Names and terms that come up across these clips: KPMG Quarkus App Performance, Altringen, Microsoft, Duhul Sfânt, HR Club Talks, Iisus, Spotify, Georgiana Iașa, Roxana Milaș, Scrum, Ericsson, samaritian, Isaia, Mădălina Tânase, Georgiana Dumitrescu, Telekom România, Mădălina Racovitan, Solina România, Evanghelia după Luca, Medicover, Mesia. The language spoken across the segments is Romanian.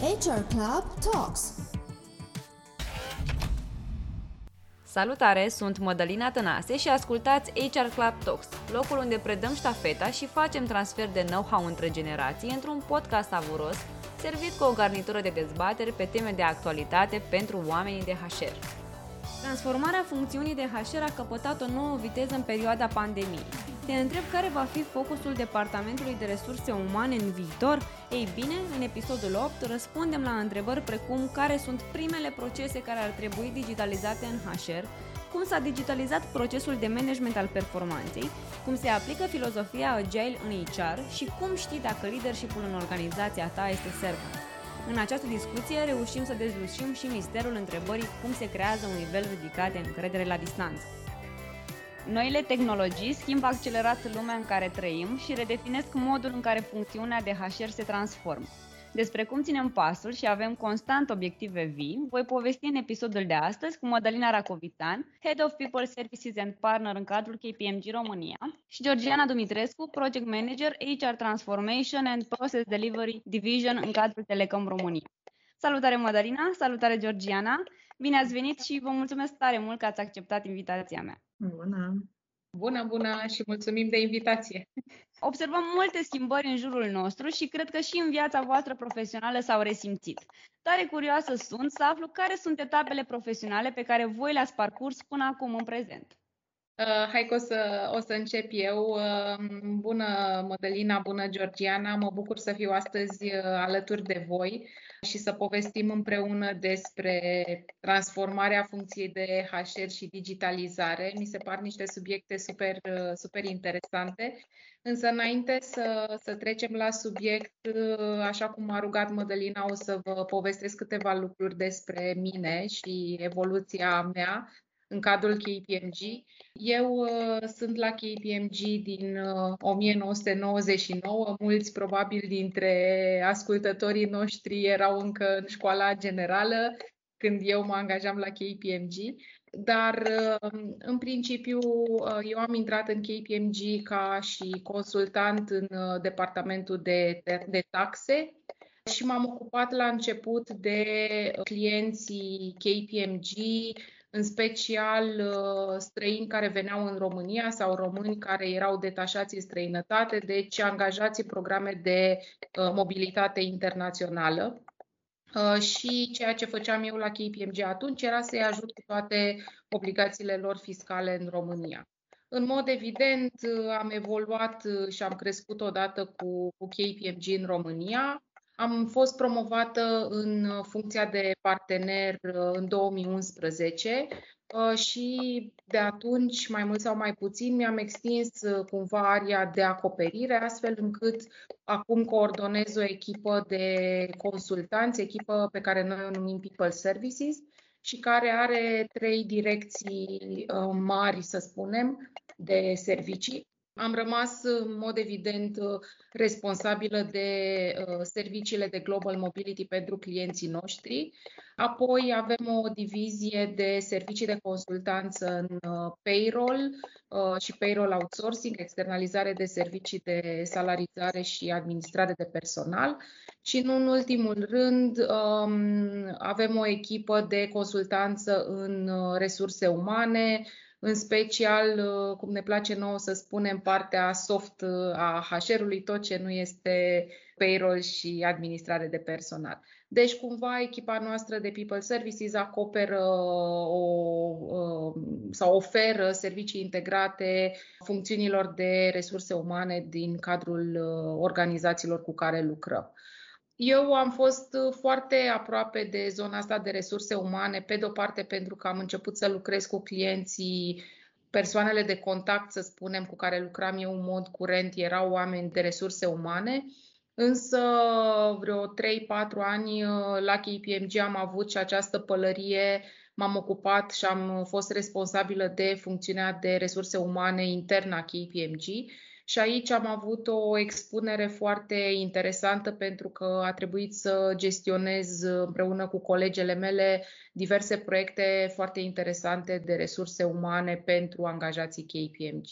HR Club Talks. Salutare, sunt Mădălina Tânase și ascultați HR Club Talks, locul unde predăm ștafeta și facem transfer de know-how între generații într-un podcast savuros, servit cu o garnitură de dezbateri pe teme de actualitate pentru oamenii de HR. Transformarea funcțiunii de HR a căpătat o nouă viteză în perioada pandemiei. Te întreb care va fi focusul Departamentului de Resurse Umane în viitor? Ei bine, în episodul 8 răspundem la întrebări precum care sunt primele procese care ar trebui digitalizate în HR, cum s-a digitalizat procesul de management al performanței, cum se aplică filozofia Agile în HR și cum știi dacă leadership-ul în organizația ta este servant. În această discuție reușim să dezlușim și misterul întrebării cum se creează un nivel ridicat de încredere la distanță. Noile tehnologii schimbă accelerat lumea în care trăim și redefinesc modul în care funcțiunea de HR se transformă. Despre cum ținem pasul și avem constant obiective vii, voi povesti în episodul de astăzi cu Mădălina Racovitan, Head of People Services and Partner în cadrul KPMG România, și Georgiana Dumitrescu, Project Manager HR Transformation and Process Delivery Division în cadrul Telekom România. Salutare Mădălina, salutare Georgiana, bine ați venit și vă mulțumesc tare mult că ați acceptat invitația mea. Bună și mulțumim de invitație. Observăm multe schimbări în jurul nostru și cred că și în viața voastră profesională s-au resimțit. Tare curioasă sunt să aflu care sunt etapele profesionale pe care voi le-ați parcurs până acum în prezent. Hai că o să încep eu. Bună Mădălina, bună Georgiana, mă bucur să fiu astăzi alături de voi și să povestim împreună despre transformarea funcției de HR și digitalizare. Mi se par niște subiecte super interesante, însă înainte să trecem la subiect, așa cum m-a rugat Mădălina, o să vă povestesc câteva lucruri despre mine și evoluția mea în cadrul KPMG. Eu sunt la KPMG din 1999, mulți probabil dintre ascultătorii noștri erau încă în școala generală când eu mă angajam la KPMG, dar în principiu eu am intrat în KPMG ca și consultant în departamentul de taxe și m-am ocupat la început de clienții KPMG, în special străini care veneau în România sau români care erau detașați în străinătate, deci angajații programe de mobilitate internațională. Și ceea ce făceam eu la KPMG atunci era să-i ajut cu toate obligațiile lor fiscale în România. În mod evident, am evoluat și am crescut odată cu KPMG în România. Am fost promovată în funcția de partener în 2011 și de atunci, mai mult sau mai puțin, mi-am extins cumva aria de acoperire, astfel încât acum coordonez o echipă de consultanți, echipă pe care noi o numim People Services și care are 3 direcții mari, să spunem, de servicii. Am rămas, în mod evident, responsabilă de serviciile de Global Mobility pentru clienții noștri. Apoi avem o divizie de servicii de consultanță în payroll și payroll outsourcing, externalizare de servicii de salarizare și administrare de personal. Și, în ultimul rând, avem o echipă de consultanță în resurse umane, în special, cum ne place nouă să spunem, partea soft a HR-ului, tot ce nu este payroll și administrare de personal. Deci, cumva, echipa noastră de People Services acoperă sau oferă servicii integrate funcțiunilor de resurse umane din cadrul organizațiilor cu care lucrăm. Eu am fost foarte aproape de zona asta de resurse umane, pe de-o parte pentru că am început să lucrez cu clienții, persoanele de contact, să spunem, cu care lucram eu în mod curent, erau oameni de resurse umane, însă vreo 3-4 ani la KPMG am avut și această pălărie, m-am ocupat și am fost responsabilă de funcțiunea de resurse umane internă a KPMG. Și aici am avut o expunere foarte interesantă pentru că a trebuit să gestionez împreună cu colegele mele diverse proiecte foarte interesante de resurse umane pentru angajații KPMG.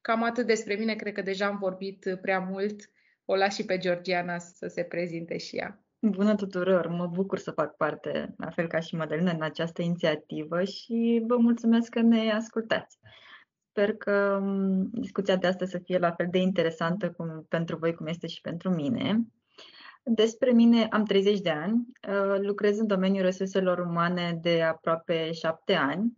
Cam atât despre mine, cred că deja am vorbit prea mult. O las și pe Georgiana să se prezinte și ea. Bună tuturor! Mă bucur să fac parte, la fel ca și Mădălina, în această inițiativă și vă mulțumesc că ne ascultați. Sper că discuția de astăzi să fie la fel de interesantă pentru voi cum este și pentru mine. Despre mine, am 30 de ani, lucrez în domeniul resurselor umane de aproape 7 ani.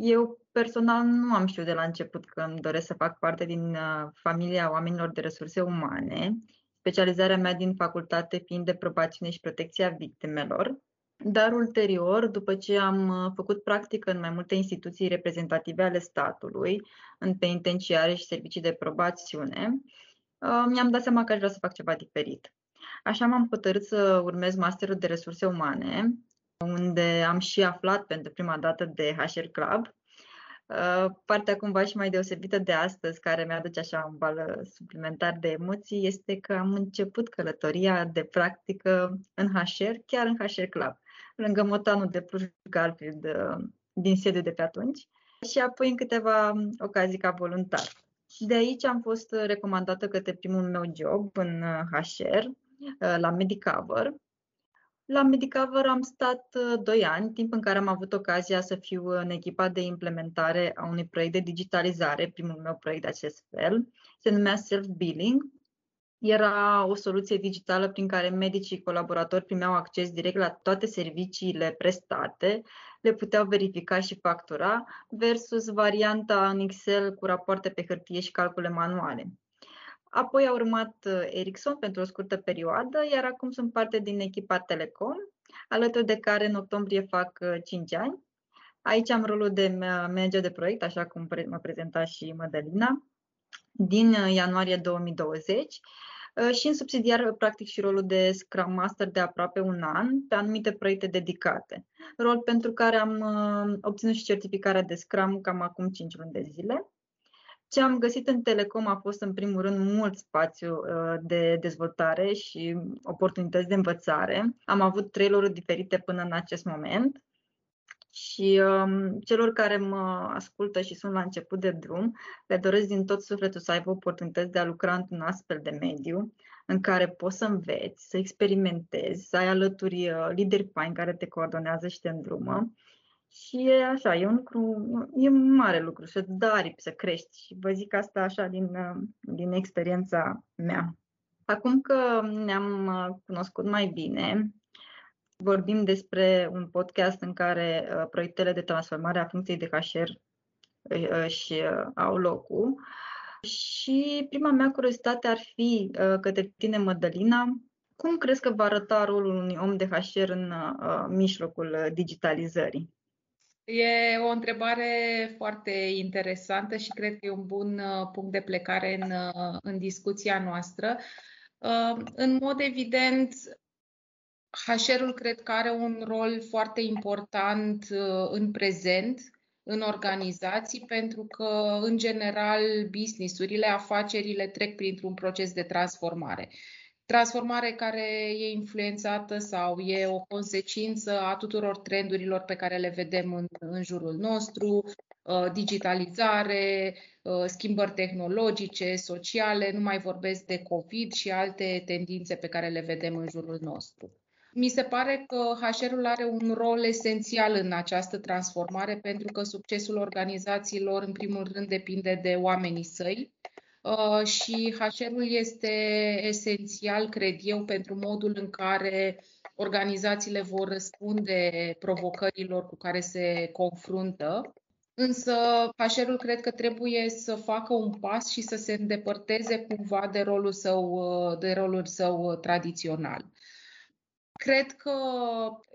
Eu personal nu am știut de la început că îmi doresc să fac parte din familia oamenilor de resurse umane, specializarea mea din facultate fiind de probațiune și protecția victimelor, dar ulterior, după ce am făcut practică în mai multe instituții reprezentative ale statului, în penitenciare și servicii de probațiune, mi-am dat seama că aș vrea să fac ceva diferit. Așa m-am hotărât să urmez masterul de resurse umane, unde am și aflat pentru prima dată de HR Club, partea cumva și mai deosebită de astăzi, care mi-aduce așa un val suplimentar de emoții, este că am început călătoria de practică în HR, chiar în HR Club, lângă motanul de Cluj-Garfield din sediu de pe atunci și apoi în câteva ocazii ca voluntar. De aici am fost recomandată către primul meu job în HR, la Medicover. La Medicover am stat 2 ani, timp în care am avut ocazia să fiu în echipa de implementare a unui proiect de digitalizare, primul meu proiect de acest fel, se numea Self-Billing. Era o soluție digitală prin care medicii colaboratori primeau acces direct la toate serviciile prestate, le puteau verifica și factura, versus varianta în Excel cu rapoarte pe hârtie și calcule manuale. Apoi a urmat Ericsson pentru o scurtă perioadă, iar acum sunt parte din echipa Telekom, alături de care în octombrie fac 5 ani. Aici am rolul de manager de proiect, așa cum mă prezenta și Mădălina, din ianuarie 2020 și în subsidiar practic și rolul de Scrum Master de aproape un an pe anumite proiecte dedicate, rol pentru care am obținut și certificarea de Scrum cam acum 5 luni de zile. Ce am găsit în Telekom a fost, în primul rând, mult spațiu de dezvoltare și oportunități de învățare. Am avut 3 roluri diferite până în acest moment și celor care mă ascultă și sunt la început de drum, le doresc din tot sufletul să aibă oportunități de a lucra într-un astfel de mediu în care poți să înveți, să experimentezi, să ai alături lideri faini care te coordonează și te îndrumă. Și e așa, e un mare lucru, să-ți dă aripi, să crești și vă zic asta așa din experiența mea. Acum că ne-am cunoscut mai bine, vorbim despre un podcast în care proiectele de transformare a funcției de HR și au locul. Și prima mea curiozitate ar fi către tine, Mădălina, cum crezi că va arăta rolul unui om de HR în mijlocul digitalizării? E o întrebare foarte interesantă și cred că e un bun punct de plecare în discuția noastră. În mod evident, HR-ul cred că are un rol foarte important în prezent, în organizații, pentru că, în general, business-urile, afacerile trec printr-un proces de transformare. Transformare care e influențată sau e o consecință a tuturor trendurilor pe care le vedem în jurul nostru, digitalizare, schimbări tehnologice, sociale, nu mai vorbesc de COVID și alte tendințe pe care le vedem în jurul nostru. Mi se pare că HR-ul are un rol esențial în această transformare pentru că succesul organizațiilor, în primul rând, depinde de oamenii săi. Și HR-ul este esențial, cred eu, pentru modul în care organizațiile vor răspunde provocărilor cu care se confruntă. Însă HR-ul cred că trebuie să facă un pas și să se îndepărteze cumva de rolul său tradițional. Cred că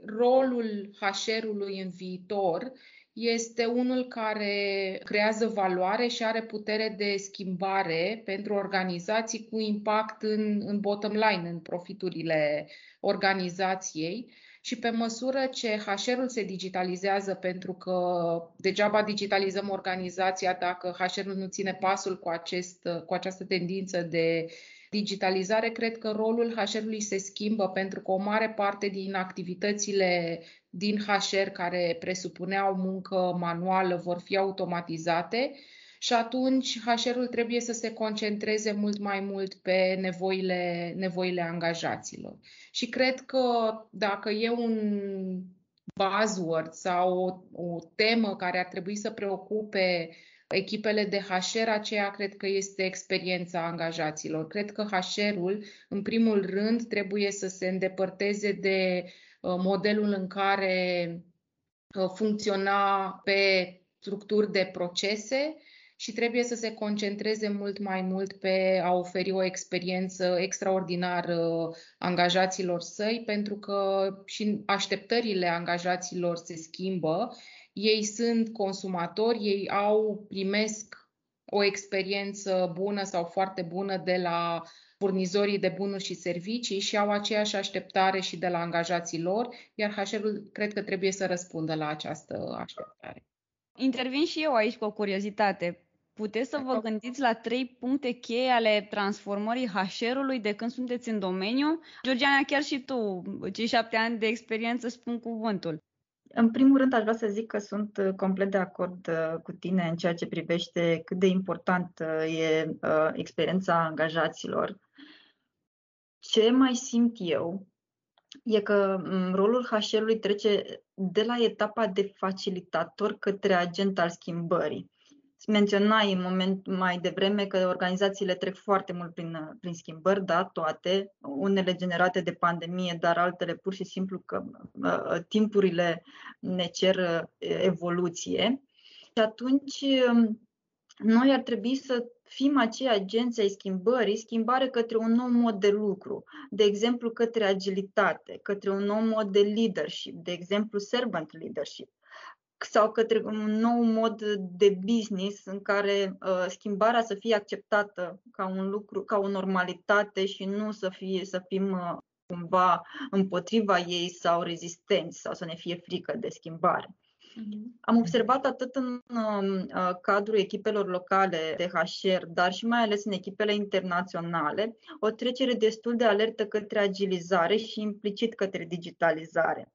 rolul HR-ului în viitor este unul care creează valoare și are putere de schimbare pentru organizații cu impact în bottom line, în profiturile organizației. Și pe măsură ce HR-ul se digitalizează, pentru că degeaba digitalizăm organizația dacă HR-ul nu ține pasul cu această tendință de digitalizare, cred că rolul HR-ului se schimbă pentru că o mare parte din activitățile din HR care presupuneau muncă manuală vor fi automatizate și atunci HR-ul trebuie să se concentreze mult mai mult pe nevoile angajaților. Și cred că dacă e un buzzword sau o temă care ar trebui să preocupe echipele de HR, aceea cred că este experiența angajaților. Cred că HR-ul, în primul rând, trebuie să se îndepărteze de modelul în care funcționa pe structuri de procese și trebuie să se concentreze mult mai mult pe a oferi o experiență extraordinară angajaților săi, pentru că și așteptările angajaților se schimbă. Ei sunt consumatori, ei primesc o experiență bună sau foarte bună de la furnizorii de bunuri și servicii și au aceeași așteptare și de la angajații lor, iar HR-ul cred că trebuie să răspundă la această așteptare. Intervin și eu aici cu o curiozitate. Puteți să vă gândiți la 3 puncte cheie ale transformării HR-ului de când sunteți în domeniu? Georgiana, chiar și tu, cei 7 ani de experiență, spun cuvântul. În primul rând, aș vrea să zic că sunt complet de acord cu tine în ceea ce privește cât de important e experiența angajaților. Ce mai simt eu e că rolul HR-ului trece de la etapa de facilitator către agent al schimbării. Menționai în moment mai devreme că organizațiile trec foarte mult prin schimbări, da, toate, unele generate de pandemie, dar altele pur și simplu că timpurile ne cer evoluție. Și atunci noi ar trebui să fim acei agenți ai schimbării, schimbare către un nou mod de lucru, de exemplu către agilitate, către un nou mod de leadership, de exemplu servant leadership, sau către un nou mod de business în care schimbarea să fie acceptată ca un lucru, ca o normalitate și nu să fim cumva împotriva ei sau rezistenți sau să ne fie frică de schimbare. Am observat atât în cadrul echipelor locale de HR, dar și mai ales în echipele internaționale, o trecere destul de alertă către agilizare și implicit către digitalizare.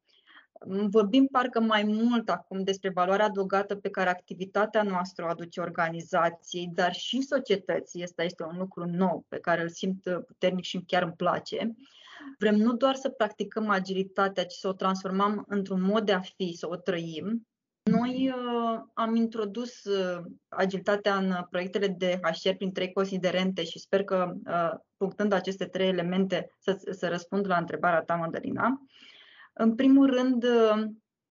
Vorbim parcă mai mult acum despre valoarea adăugată pe care activitatea noastră o aduce organizației, dar și societății. Asta este un lucru nou pe care îl simt puternic și chiar îmi place. Vrem nu doar să practicăm agilitatea, ci să o transformăm într-un mod de a fi, să o trăim. Noi am introdus agilitatea în proiectele de HR prin 3 considerente și sper că, punctând aceste 3 elemente, să răspund la întrebarea ta, Mădălina. În primul rând,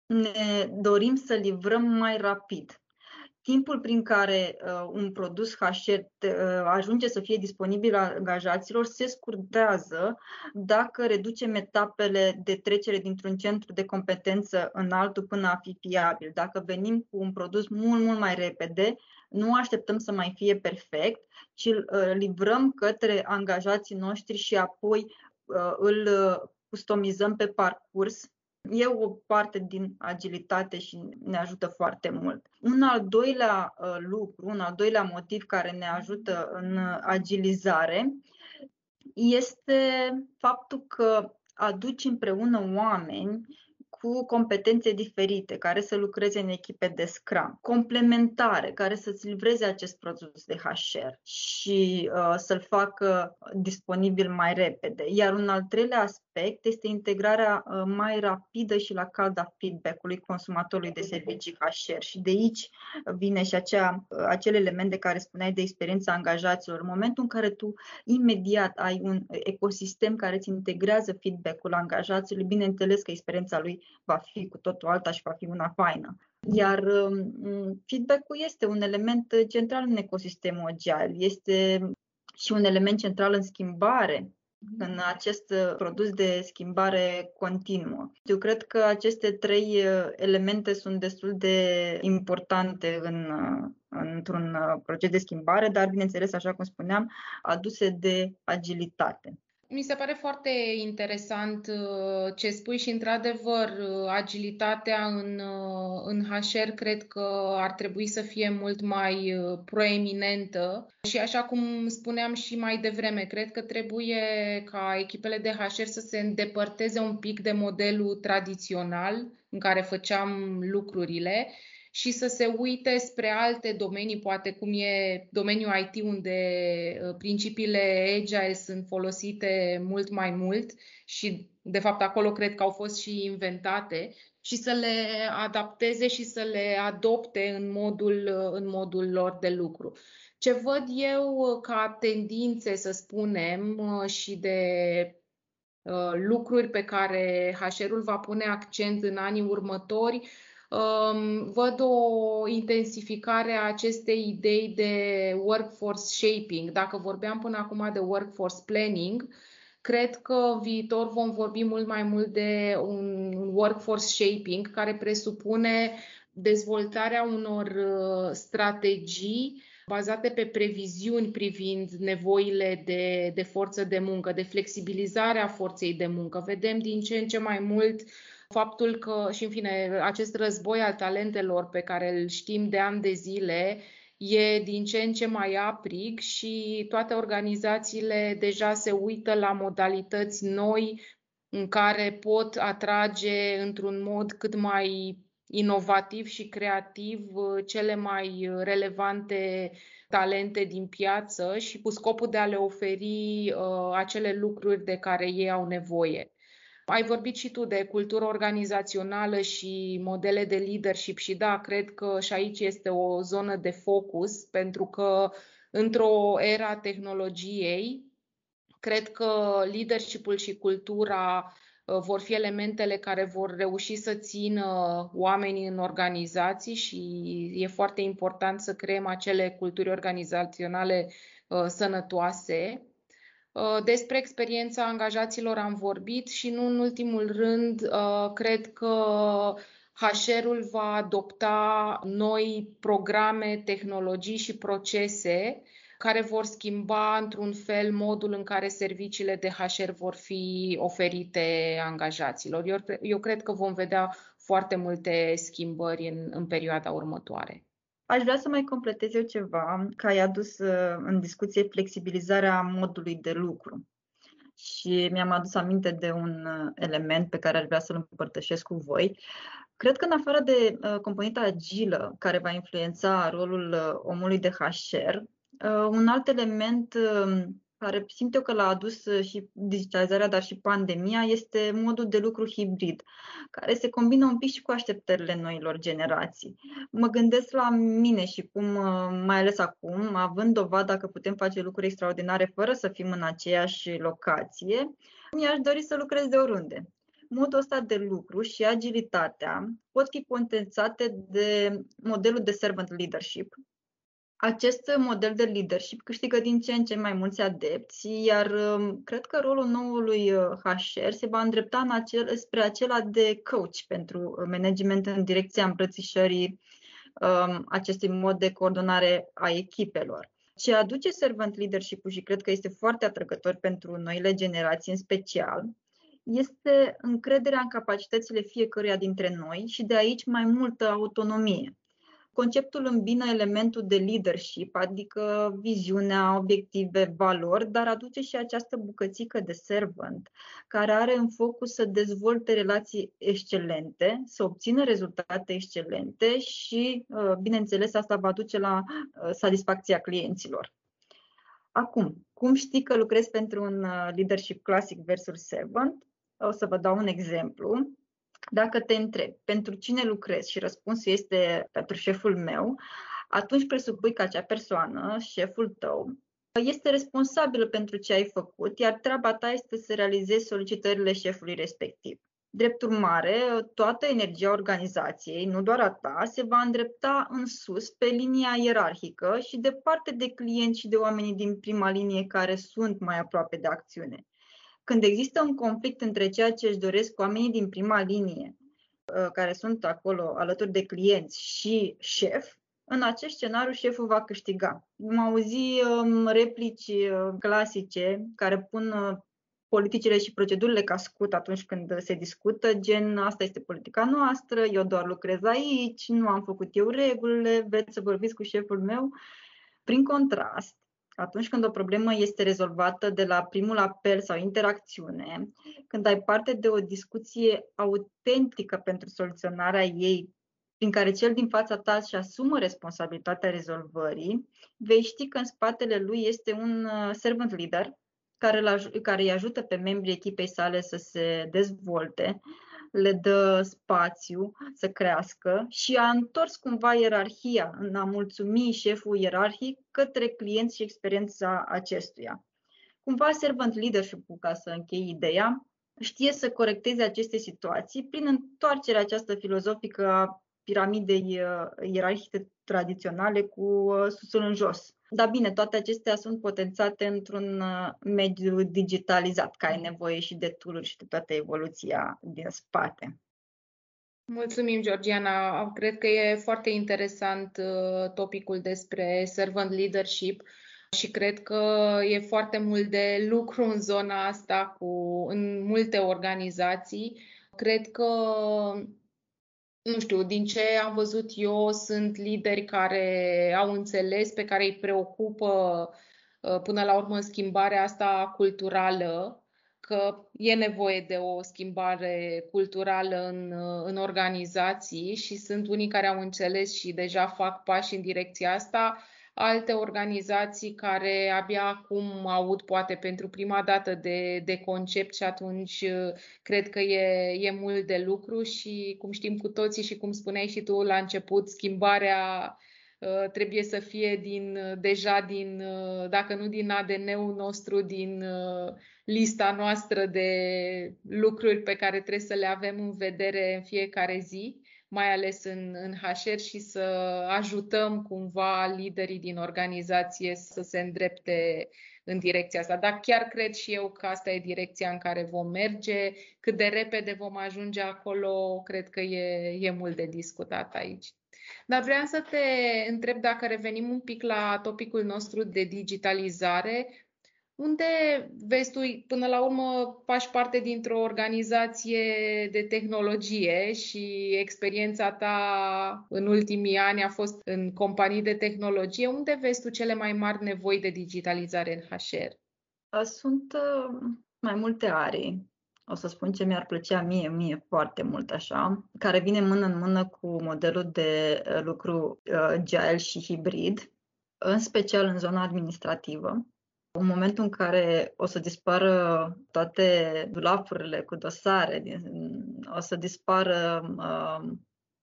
ne dorim să livrăm mai rapid. Timpul prin care un produs HR ajunge să fie disponibil angajaților se scurtează dacă reducem etapele de trecere dintr-un centru de competență în altul până a fi fiabil. Dacă venim cu un produs mult, mult mai repede, nu așteptăm să mai fie perfect, ci îl livrăm către angajații noștri și apoi îl customizăm pe parcurs. E o parte din agilitate și ne ajută foarte mult. Un al doilea motiv care ne ajută în agilizare este faptul că aduci împreună oameni cu competențe diferite, care să lucreze în echipe de Scrum, complementare, care să-ți livreze acest produs de HR și să-l facă disponibil mai repede. Iar un al treilea aspect este integrarea mai rapidă și la calda feedback-ului consumatorului de servicii HR. Și de aici vine și acel element de care spuneai de experiența angajaților. În momentul în care tu imediat ai un ecosistem care îți integrează feedback-ul angajaților, bineînțeles că experiența lui va fi cu totul alta și va fi una faină. Iar feedback-ul este un element central în ecosistemul agile, este și un element central în schimbare, în acest produs de schimbare continuă. Eu cred că aceste 3 elemente sunt destul de importante într-un proces de schimbare, dar, bineînțeles, așa cum spuneam, aduse de agilitate. Mi se pare foarte interesant ce spui și, într-adevăr, agilitatea în HR cred că ar trebui să fie mult mai proeminentă și, așa cum spuneam și mai devreme, cred că trebuie ca echipele de HR să se îndepărteze un pic de modelul tradițional în care făceam lucrurile și să se uite spre alte domenii, poate cum e domeniul IT, unde principiile agile sunt folosite mult mai mult și, de fapt, acolo cred că au fost și inventate, și să le adapteze și să le adopte în modul lor de lucru. Ce văd eu ca tendințe, să spunem, și de lucruri pe care HR-ul va pune accent în anii următori, văd o intensificare a acestei idei de workforce shaping. Dacă vorbeam până acum de workforce planning, cred că în viitor vom vorbi mult mai mult de un workforce shaping care presupune dezvoltarea unor strategii bazate pe previziuni privind nevoile de forță de muncă, de flexibilizarea forței de muncă. Vedem din ce în ce mai mult faptul că, și în fine, acest război al talentelor pe care îl știm de ani de zile e din ce în ce mai aprig și toate organizațiile deja se uită la modalități noi în care pot atrage într-un mod cât mai inovativ și creativ cele mai relevante talente din piață și cu scopul de a le oferi acele lucruri de care ei au nevoie. Ai vorbit și tu de cultură organizațională și modele de leadership și da, cred că și aici este o zonă de focus, pentru că într-o era tehnologiei, cred că leadership-ul și cultura vor fi elementele care vor reuși să țină oamenii în organizații și e foarte important să creăm acele culturi organizaționale sănătoase. Despre experiența angajaților am vorbit și nu în ultimul rând, cred că HR-ul va adopta noi programe, tehnologii și procese care vor schimba într-un fel modul în care serviciile de HR vor fi oferite angajaților. Eu cred că vom vedea foarte multe schimbări în perioada următoare. Aș vrea să mai completez eu ceva, că ai adus în discuție flexibilizarea modului de lucru. Și mi-am adus aminte de un element pe care aș vrea să-l împărtășesc cu voi. Cred că în afară de componenta agilă care va influența rolul omului de HR, un alt element care simt eu că l-a adus și digitalizarea, dar și pandemia, este modul de lucru hibrid, care se combină un pic și cu așteptările noilor generații. Mă gândesc la mine și cum, mai ales acum, având dovada că putem face lucruri extraordinare fără să fim în aceeași locație, mi-aș dori să lucrez de oriunde. Modul ăsta de lucru și agilitatea pot fi compensate de modelul de servant leadership. Acest model de leadership câștigă din ce în ce mai mulți adepți, iar cred că rolul noului HR se va îndrepta spre acela de coach pentru management în direcția îmbrățișării acestui mod de coordonare a echipelor. Ce aduce servant leadership-ul și cred că este foarte atrăgător pentru noile generații în special, este încrederea în capacitățile fiecăruia dintre noi și de aici mai multă autonomie. Conceptul îmbină elementul de leadership, adică viziunea, obiective, valori, dar aduce și această bucățică de servant, care are în focus să dezvolte relații excelente, să obțină rezultate excelente și, bineînțeles, asta va duce la satisfacția clienților. Acum, cum știi că lucrezi pentru un leadership classic versus servant? O să vă dau un exemplu. Dacă te întrebi pentru cine lucrezi și răspunsul este pentru șeful meu, atunci presupui că acea persoană, șeful tău, este responsabilă pentru ce ai făcut, iar treaba ta este să realizezi solicitările șefului respectiv. Drept urmare, toată energia organizației, nu doar a ta, se va îndrepta în sus, pe linia ierarhică și departe de clienți și de oamenii din prima linie care sunt mai aproape de acțiune. Când există un conflict între ceea ce își doresc oamenii din prima linie, care sunt acolo alături de clienți, și șef, în acest scenariu șeful va câștiga. Am auzit replici clasice care pun politicile și procedurile ca scut atunci când se discută, gen asta este politica noastră, eu doar lucrez aici, nu am făcut eu regulile, vreți să vorbiți cu șeful meu? Prin contrast, atunci când o problemă este rezolvată de la primul apel sau interacțiune, când ai parte de o discuție autentică pentru soluționarea ei prin care cel din fața ta își asumă responsabilitatea rezolvării, vei ști că în spatele lui este un servant leader care îi ajută pe membrii echipei sale să se dezvolte, le dă spațiu să crească și a întors cumva ierarhia, în a mulțumi șeful ierarhic către clienți și experiența acestuia. Cumva servant leadership-ul, ca să închei ideea, știe să corecteze aceste situații prin întoarcerea aceasta filozofică a piramidei ierarhice tradiționale cu susul în jos. Dar bine, toate acestea sunt potențate într-un mediu digitalizat, că ai nevoie și de tool-uri și de toată evoluția din spate. Mulțumim, Georgiana. Cred că e foarte interesant topicul despre servant leadership și cred că e foarte mult de lucru în zona asta în multe organizații. Cred că nu știu, din ce am văzut eu, sunt lideri care au înțeles, pe care îi preocupă până la urmă schimbarea asta culturală, că e nevoie de o schimbare culturală în organizații și sunt unii care au înțeles și deja fac pași în direcția asta, alte organizații care abia acum aud poate pentru prima dată de concept și atunci cred că e mult de lucru și cum știm cu toții și cum spuneai și tu la început, schimbarea trebuie să fie dacă nu din ADN-ul nostru, din lista noastră de lucruri pe care trebuie să le avem în vedere în fiecare zi, mai ales în HR, și să ajutăm cumva liderii din organizație să se îndrepte în direcția asta. Dar chiar cred și eu că asta e direcția în care vom merge. Cât de repede vom ajunge acolo, cred că e mult de discutat aici. Dar vreau să te întreb dacă revenim un pic la topicul nostru de digitalizare. Unde vezi tu, până la urmă, faci parte dintr-o organizație de tehnologie și experiența ta în ultimii ani a fost în companii de tehnologie. Unde vezi tu cele mai mari nevoi de digitalizare în HR? Sunt mai multe arii. O să spun ce mi-ar plăcea mie foarte mult așa, care vine mână în mână cu modelul de lucru agile și hibrid, în special în zona administrativă. În momentul în care o să dispară toate dulapurile cu dosare, o să dispară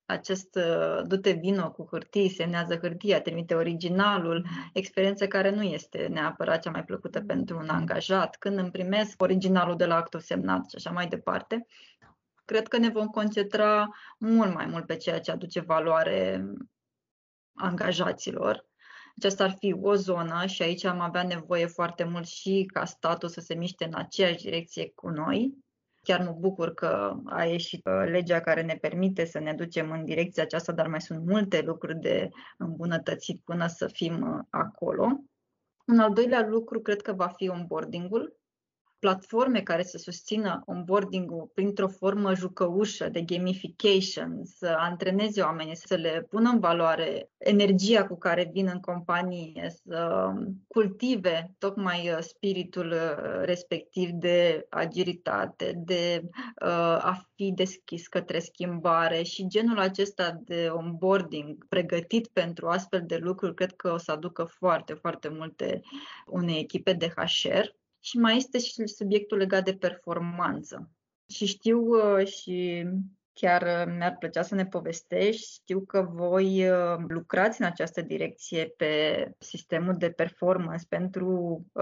acest du-te vino cu hârtii, semnează hârtia, trimite originalul, experiență care nu este neapărat cea mai plăcută pentru un angajat, când îmi primesc originalul de la actul semnat și așa mai departe, cred că ne vom concentra mult mai mult pe ceea ce aduce valoare angajaților. Aceasta ar fi o zonă și aici am avea nevoie foarte mult și ca statul să se miște în aceeași direcție cu noi. Chiar mă bucur că a ieșit legea care ne permite să ne ducem în direcția aceasta, dar mai sunt multe lucruri de îmbunătățit până să fim acolo. Un al doilea lucru cred că va fi onboarding-ul. Platforme care să susțină onboarding-ul printr-o formă jucăușă de gamification, să antreneze oamenii, să le pună în valoare energia cu care vin în companie, să cultive tocmai spiritul respectiv de agilitate, de a fi deschis către schimbare și genul acesta de onboarding pregătit pentru astfel de lucruri, cred că o să aducă foarte, foarte multe unei echipe de HR. Și mai este și subiectul legat de performanță. Și știu și chiar mi-ar plăcea să ne povestești, știu că voi lucrați în această direcție pe sistemul de performance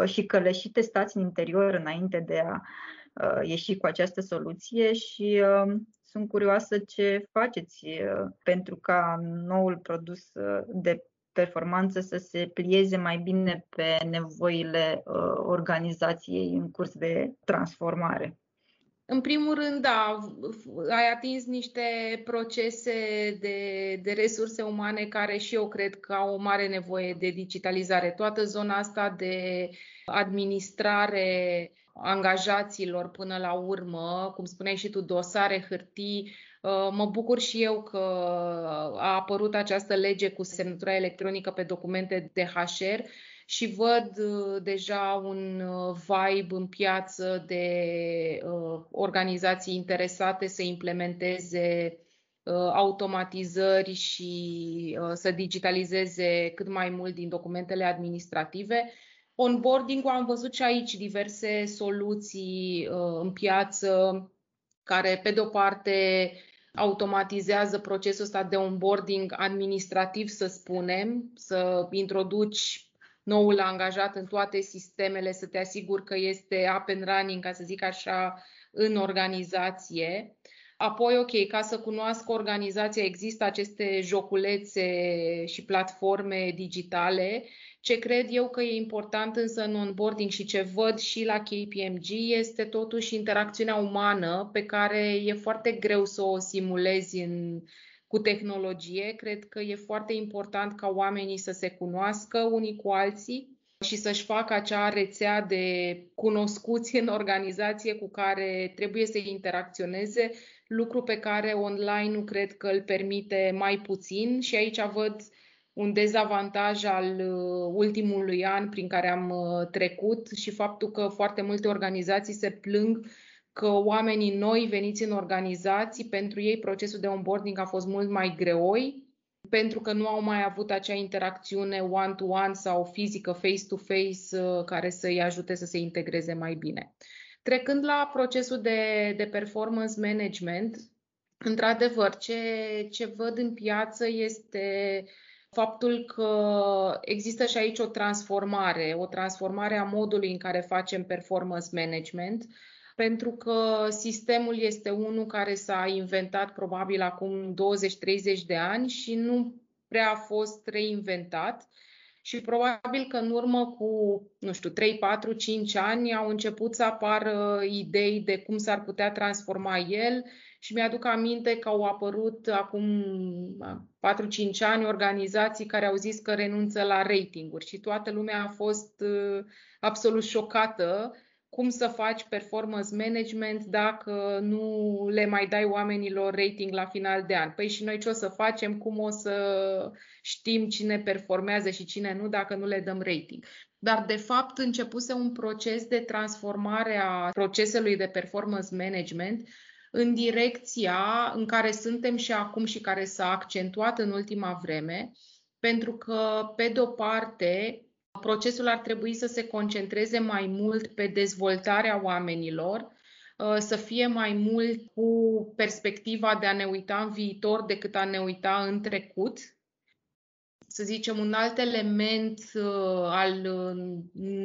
și că le și testați în interior înainte de a ieși cu această soluție și sunt curioasă ce faceți pentru ca noul produs de performanță să se plieze mai bine pe nevoile organizației în curs de transformare. În primul rând, da, ai atins niște procese de resurse umane care și eu cred că au o mare nevoie de digitalizare. Toată zona asta de administrare angajaților până la urmă, cum spuneai și tu, dosare, hârtii. Mă bucur și eu că a apărut această lege cu semnătura electronică pe documente de HR și văd deja un vibe în piață de organizații interesate să implementeze automatizări și să digitalizeze cât mai mult din documentele administrative. Onboarding-ul, am văzut și aici diverse soluții în piață care, pe de-o parte, automatizează procesul ăsta de onboarding administrativ, să spunem, să introduci noul angajat în toate sistemele, să te asiguri că este up and running, ca să zic așa, în organizație. Apoi, ok, ca să cunoască organizația, există aceste joculețe și platforme digitale. Ce cred eu că e important însă în onboarding și ce văd și la KPMG este totuși interacțiunea umană, pe care e foarte greu să o simulezi cu tehnologie. Cred că e foarte important ca oamenii să se cunoască unii cu alții și să-și facă acea rețea de cunoscuți în organizație cu care trebuie să interacționeze, lucru pe care online nu cred că îl permite mai puțin. Și aici văd un dezavantaj al ultimului an prin care am trecut și faptul că foarte multe organizații se plâng că oamenii noi veniți în organizații, pentru ei procesul de onboarding a fost mult mai greoi, pentru că nu au mai avut acea interacțiune one-to-one sau fizică, face-to-face, care să-i ajute să se integreze mai bine. Trecând la procesul de performance management, într-adevăr, ce văd în piață este faptul că există și aici o transformare a modului în care facem performance management, pentru că sistemul este unul care s-a inventat probabil acum 20-30 de ani și nu prea a fost reinventat. Și probabil că în urmă cu, 3, 4, 5 ani au început să apară idei de cum s-ar putea transforma el. Și mi-aduc aminte că au apărut acum 4-5 ani organizații care au zis că renunță la ratinguri și toată lumea a fost absolut șocată. Cum să faci performance management dacă nu le mai dai oamenilor rating la final de an? Păi și noi ce o să facem? Cum o să știm cine performează și cine nu dacă nu le dăm rating? Dar, de fapt, începuse un proces de transformare a procesului de performance management în direcția în care suntem și acum și care s-a accentuat în ultima vreme, pentru că, pe de-o parte, procesul ar trebui să se concentreze mai mult pe dezvoltarea oamenilor, să fie mai mult cu perspectiva de a ne uita în viitor decât a ne uita în trecut. Să zicem, un alt element al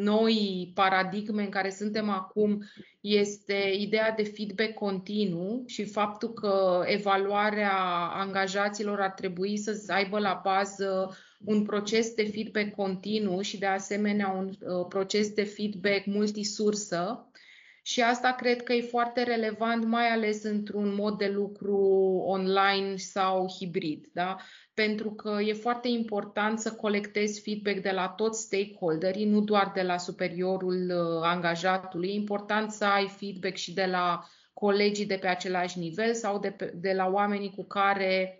noii paradigme în care suntem acum este ideea de feedback continuu și faptul că evaluarea angajaților ar trebui să aibă la bază un proces de feedback continuu și, de asemenea, un proces de feedback multisursă. Și asta cred că e foarte relevant, mai ales într-un mod de lucru online sau hibrid, da? Pentru că e foarte important să colectezi feedback de la toți stakeholderii, nu doar de la superiorul angajatului. E important să ai feedback și de la colegii de pe același nivel sau de la oamenii cu care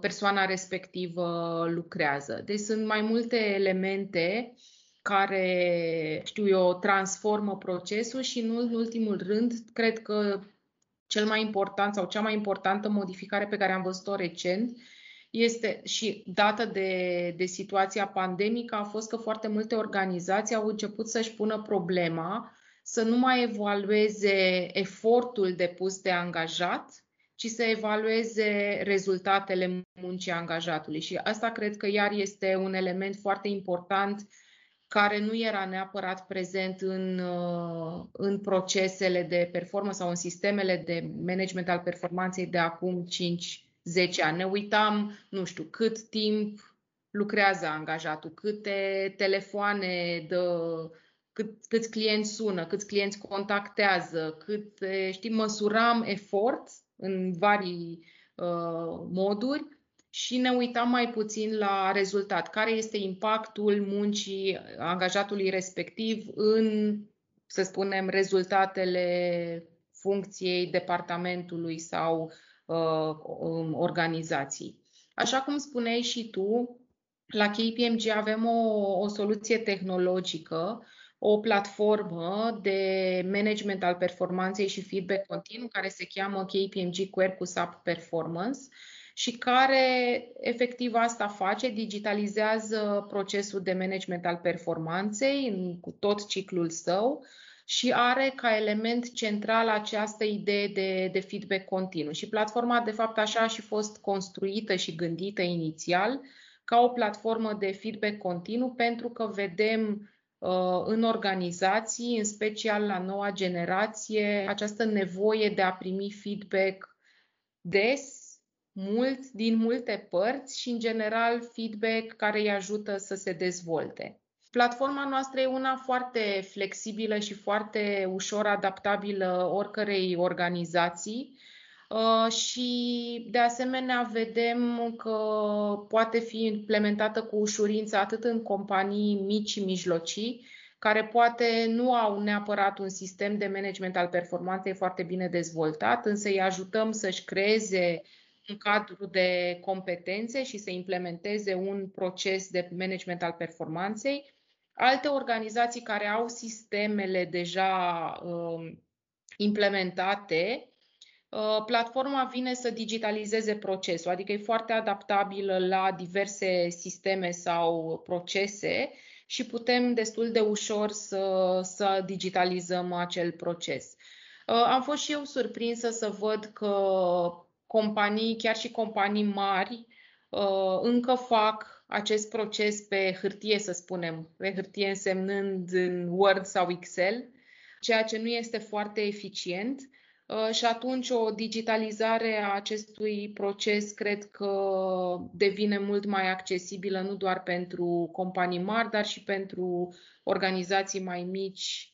persoana respectivă lucrează. Deci sunt mai multe elemente care, transformă procesul și, nu în ultimul rând, cred că cel mai important sau cea mai importantă modificare pe care am văzut-o recent este și dată de situația pandemică, a fost că foarte multe organizații au început să-și pună problema să nu mai evalueze efortul depus de angajat, ci să evalueze rezultatele muncii angajatului. Și asta cred că iar este un element foarte important care nu era neapărat prezent în procesele de performanță sau în sistemele de management al performanței de acum 5-10 ani. Ne uitam, cât timp lucrează angajatul, câte telefoane dă, câți clienți sună, câți clienți contactează, măsuram efort în varii moduri. Și ne uitam mai puțin la rezultat. Care este impactul muncii angajatului respectiv în, să spunem, rezultatele funcției, departamentului sau organizației. Așa cum spuneai și tu, la KPMG avem o soluție tehnologică, o platformă de management al performanței și feedback continuu care se cheamă KPMG Quarkus App Performance și care efectiv asta face, digitalizează procesul de management al performanței cu tot ciclul său și are ca element central această idee de feedback continuu. Și platforma, de fapt, așa a și fost construită și gândită inițial ca o platformă de feedback continuu, pentru că vedem în organizații, în special la noua generație, această nevoie de a primi feedback des, mult, din multe părți și, în general, feedback care îi ajută să se dezvolte. Platforma noastră e una foarte flexibilă și foarte ușor adaptabilă oricărei organizații și, de asemenea, vedem că poate fi implementată cu ușurință atât în companii mici și mijlocii, care poate nu au neapărat un sistem de management al performanței foarte bine dezvoltat, însă îi ajutăm să-și creeze un cadru de competențe și să implementeze un proces de management al performanței. Alte organizații care au sistemele deja implementate, platforma vine să digitalizeze procesul, adică e foarte adaptabilă la diverse sisteme sau procese și putem destul de ușor să digitalizăm acel proces. Am fost și eu surprinsă să văd că companii, chiar și companii mari, încă fac acest proces pe hârtie, să spunem, pe hârtie însemnând în Word sau Excel, ceea ce nu este foarte eficient. Și atunci o digitalizare a acestui proces cred că devine mult mai accesibilă nu doar pentru companii mari, dar și pentru organizații mai mici,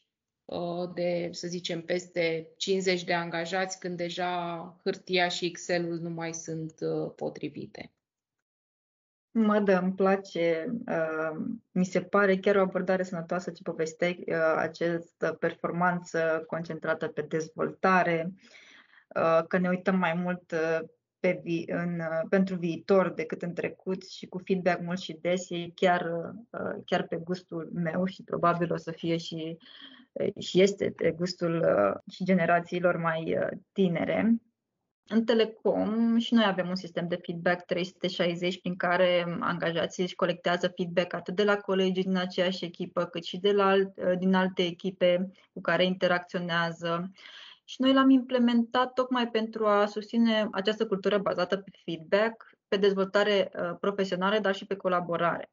de, să zicem, peste 50 de angajați, când deja hârtia și Excel-ul nu mai sunt potrivite. Mădă, îmi place, mi se pare chiar o abordare sănătoasă ce povesteai, această performanță concentrată pe dezvoltare, că ne uităm mai mult pentru viitor decât în trecut și cu feedback mult și des, e chiar pe gustul meu și probabil o să fie și este pe gustul și generațiilor mai tinere. În Telekom și noi avem un sistem de feedback 360 prin care angajații își colectează feedback atât de la colegii din aceeași echipă, cât și din alte echipe cu care interacționează. Și noi l-am implementat tocmai pentru a susține această cultură bazată pe feedback, pe dezvoltare profesională, dar și pe colaborare.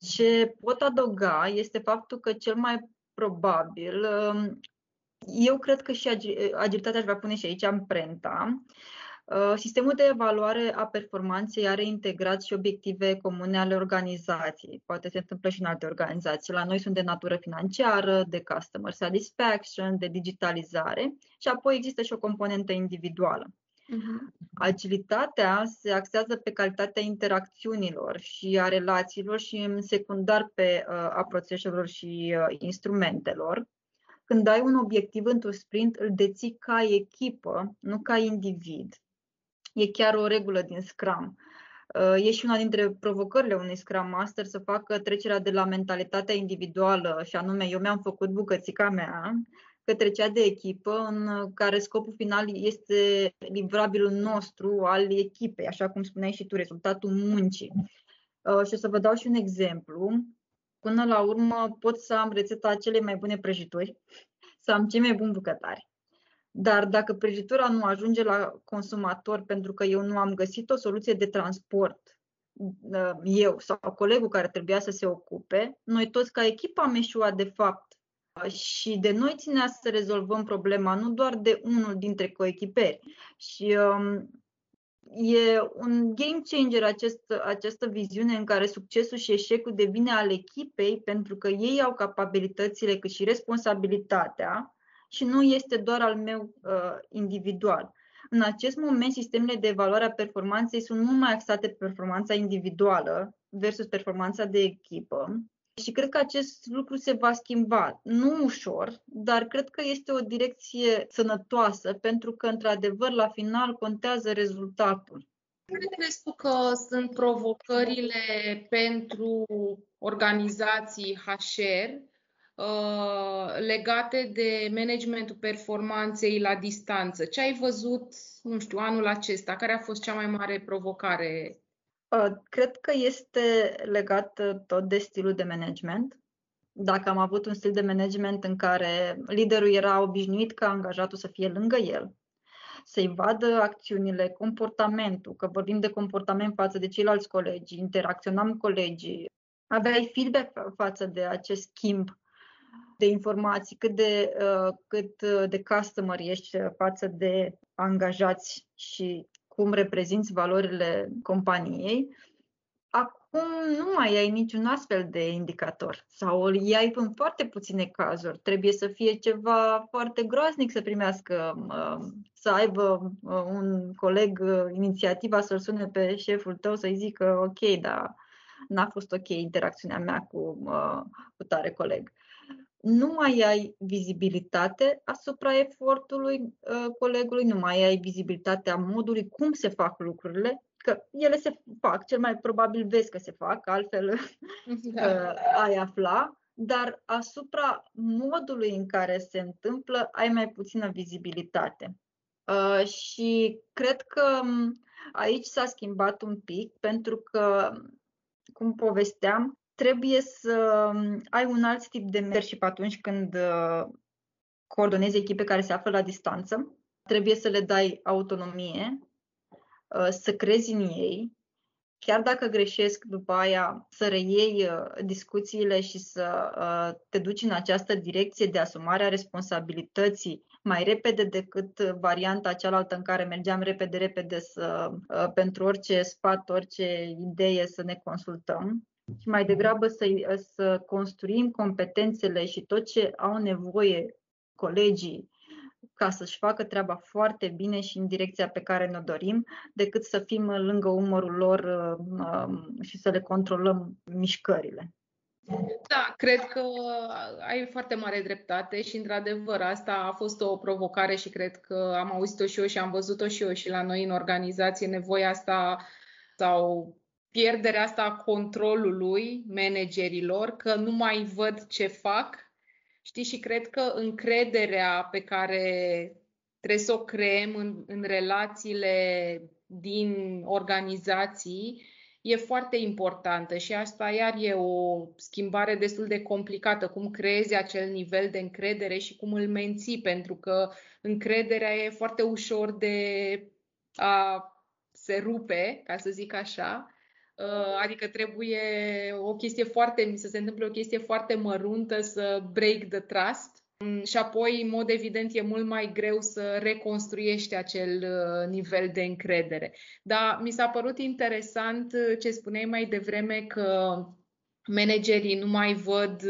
Ce pot adăuga este faptul că cel mai probabil, eu cred că și agilitatea își va pune și aici amprenta. Sistemul de evaluare a performanței are integrat și obiective comune ale organizației. Poate se întâmplă și în alte organizații. La noi sunt de natură financiară, de customer satisfaction, de digitalizare și apoi există și o componentă individuală. Agilitatea se axează pe calitatea interacțiunilor și a relațiilor și în secundar pe a proceselor și instrumentelor. Când ai un obiectiv într-un sprint, îl deții ca echipă, nu ca individ. E chiar o regulă din Scrum. E și una dintre provocările unui Scrum Master să facă trecerea de la mentalitatea individuală, și anume eu mi-am făcut bucățica mea, către cea de echipă, în care scopul final este livrabilul nostru al echipei, așa cum spuneai și tu, rezultatul muncii. Și o să vă dau și un exemplu. Până la urmă pot să am rețeta celei mai bune prăjituri, să am cei mai buni bucătari. Dar dacă prăjitura nu ajunge la consumator pentru că eu nu am găsit o soluție de transport, eu sau colegul care trebuia să se ocupe, noi toți ca echipă am eșuat de fapt și de noi ținea să rezolvăm problema, nu doar de unul dintre coechiperi. Și e un game changer această viziune în care succesul și eșecul devine al echipei, pentru că ei au capabilitățile cât și responsabilitatea și nu este doar al meu individual. În acest moment, sistemele de evaluare a performanței sunt mult mai axate pe performanța individuală versus performanța de echipă și cred că acest lucru se va schimba. Nu ușor, dar cred că este o direcție sănătoasă, pentru că, într-adevăr, la final contează rezultatul. Care crezi tu că sunt provocările pentru organizații HR legate de managementul performanței la distanță. Ce ai văzut, nu știu, anul acesta? Care a fost cea mai mare provocare? Cred că este legat tot de stilul de management. Dacă am avut un stil de management în care liderul era obișnuit ca angajatul să fie lângă el, să-i vadă acțiunile, comportamentul, că vorbim de comportament față de ceilalți colegi, interacționam cu colegii, aveai feedback față de acest schimb de informații, cât de customer ești față de angajați și cum reprezinți valorile companiei. Acum nu mai ai niciun astfel de indicator sau îl iai în foarte puține cazuri. Trebuie să fie ceva foarte groaznic să primească, să aibă un coleg inițiativa să-l sune pe șeful tău să-i zică ok, dar n-a fost ok interacțiunea mea cu tare coleg. Nu mai ai vizibilitate asupra efortului colegului, nu mai ai vizibilitatea modului cum se fac lucrurile, că ele se fac, cel mai probabil vezi că se fac, altfel ai afla, dar asupra modului în care se întâmplă ai mai puțină vizibilitate. Și cred că aici s-a schimbat un pic, pentru că, cum povesteam, trebuie să ai un alt tip de leadership atunci când coordonezi echipe care se află la distanță. Trebuie să le dai autonomie, să crezi în ei, chiar dacă greșesc după aia să reiei discuțiile și să te duci în această direcție de asumare a responsabilității mai repede decât varianta cealaltă în care mergeam repede să, pentru orice sfat, orice idee să ne consultăm. Și mai degrabă să construim competențele și tot ce au nevoie colegii ca să-și facă treaba foarte bine și în direcția pe care ne-o dorim, decât să fim lângă umărul lor și să le controlăm mișcările. Da, cred că ai foarte mare dreptate și, într-adevăr, asta a fost o provocare și cred că am auzit-o și eu și am văzut-o și eu și la noi în organizație, nevoia asta sau pierderea asta a controlului managerilor, că nu mai văd ce fac, știi, și cred că încrederea pe care trebuie să o creăm în relațiile din organizații e foarte importantă și asta iar e o schimbare destul de complicată, cum creezi acel nivel de încredere și cum îl menții, pentru că încrederea e foarte ușor de a se rupe, ca să zic așa. Adică trebuie să se întâmple o chestie foarte măruntă, să break the trust, și apoi, în mod evident, e mult mai greu să reconstruiești acel nivel de încredere. Dar mi s-a părut interesant ce spuneai mai devreme, că managerii nu mai văd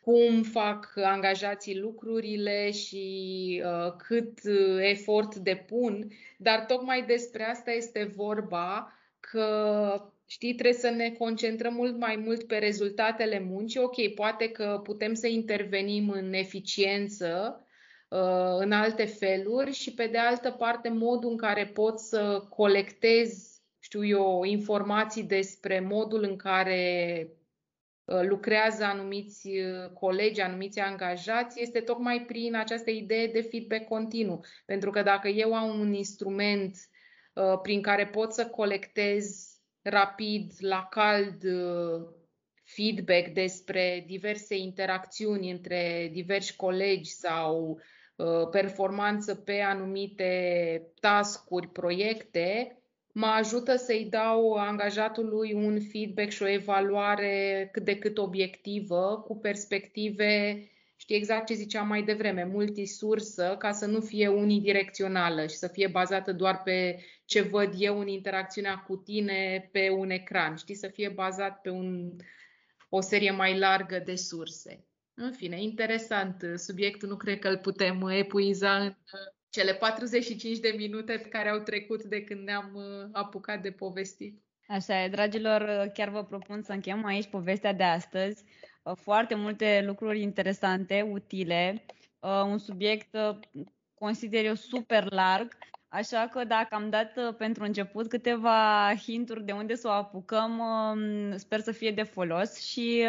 cum fac angajații lucrurile și cât efort depun, dar tocmai despre asta este vorba, că, știi, trebuie să ne concentrăm mult mai mult pe rezultatele muncii. Ok, poate că putem să intervenim în eficiență, în alte feluri, și pe de altă parte modul în care poți să colectezi, știu eu, informații despre modul în care lucrează anumiți colegi, anumiți angajați, este tocmai prin această idee de feedback continuu. Pentru că dacă eu am un instrument prin care pot să colectez rapid, la cald, feedback despre diverse interacțiuni între diversi colegi sau performanță pe anumite task-uri, proiecte, mă ajută să-i dau angajatului un feedback și o evaluare cât de cât obiectivă, cu perspective, știi, exact ce ziceam mai devreme, multisursă, ca să nu fie unidirecțională și să fie bazată doar pe ce văd eu în interacțiunea cu tine pe un ecran, știi, să fie bazat pe o serie mai largă de surse. În fine, interesant subiectul, nu cred că îl putem epuiza în cele 45 de minute care au trecut de când ne-am apucat de povestit. Așa e, dragilor, chiar vă propun să încheiem aici povestea de astăzi. Foarte multe lucruri interesante, utile, un subiect, consider eu, super larg. Așa că dacă am dat pentru început câteva hinturi de unde să o apucăm, sper să fie de folos și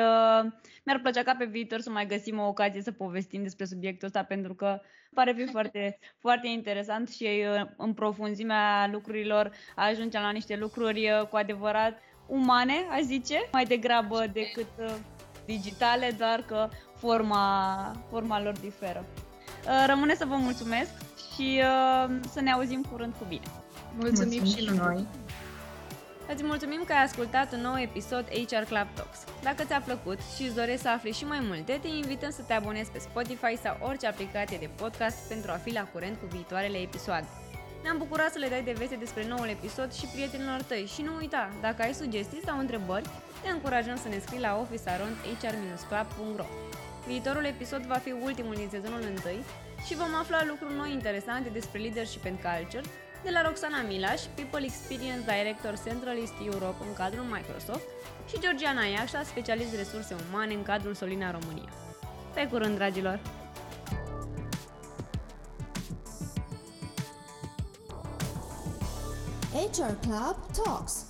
mi-ar plăcea ca pe viitor să mai găsim o ocazie să povestim despre subiectul ăsta, pentru că pare fi foarte, foarte interesant și în profunzimea lucrurilor ajungem la niște lucruri cu adevărat umane, aș zice, mai degrabă decât digitale, doar că forma lor diferă. Rămâne să vă mulțumesc și să ne auzim curând cu bine. Mulțumim și noi! Îți mulțumim că ai ascultat un nou episod HR Club Talks. Dacă ți-a plăcut și îți dorești să afli și mai multe, te invităm să te abonezi pe Spotify sau orice aplicație de podcast pentru a fi la curent cu viitoarele episoade. Ne-am bucurat să le dai de veste despre noul episod și prietenilor tăi și nu uita, dacă ai sugestii sau întrebări, te încurajăm să ne scrii la office@hr-club.ro. Viitorul episod va fi ultimul din sezonul 1 și vom afla lucruri noi interesante despre leadership and culture de la Roxana Milaș, People Experience Director Central East Europe în cadrul Microsoft și Georgiana Iașa, specialist resurse umane în cadrul Solina România. Pe curând, dragilor! HR Club Talks.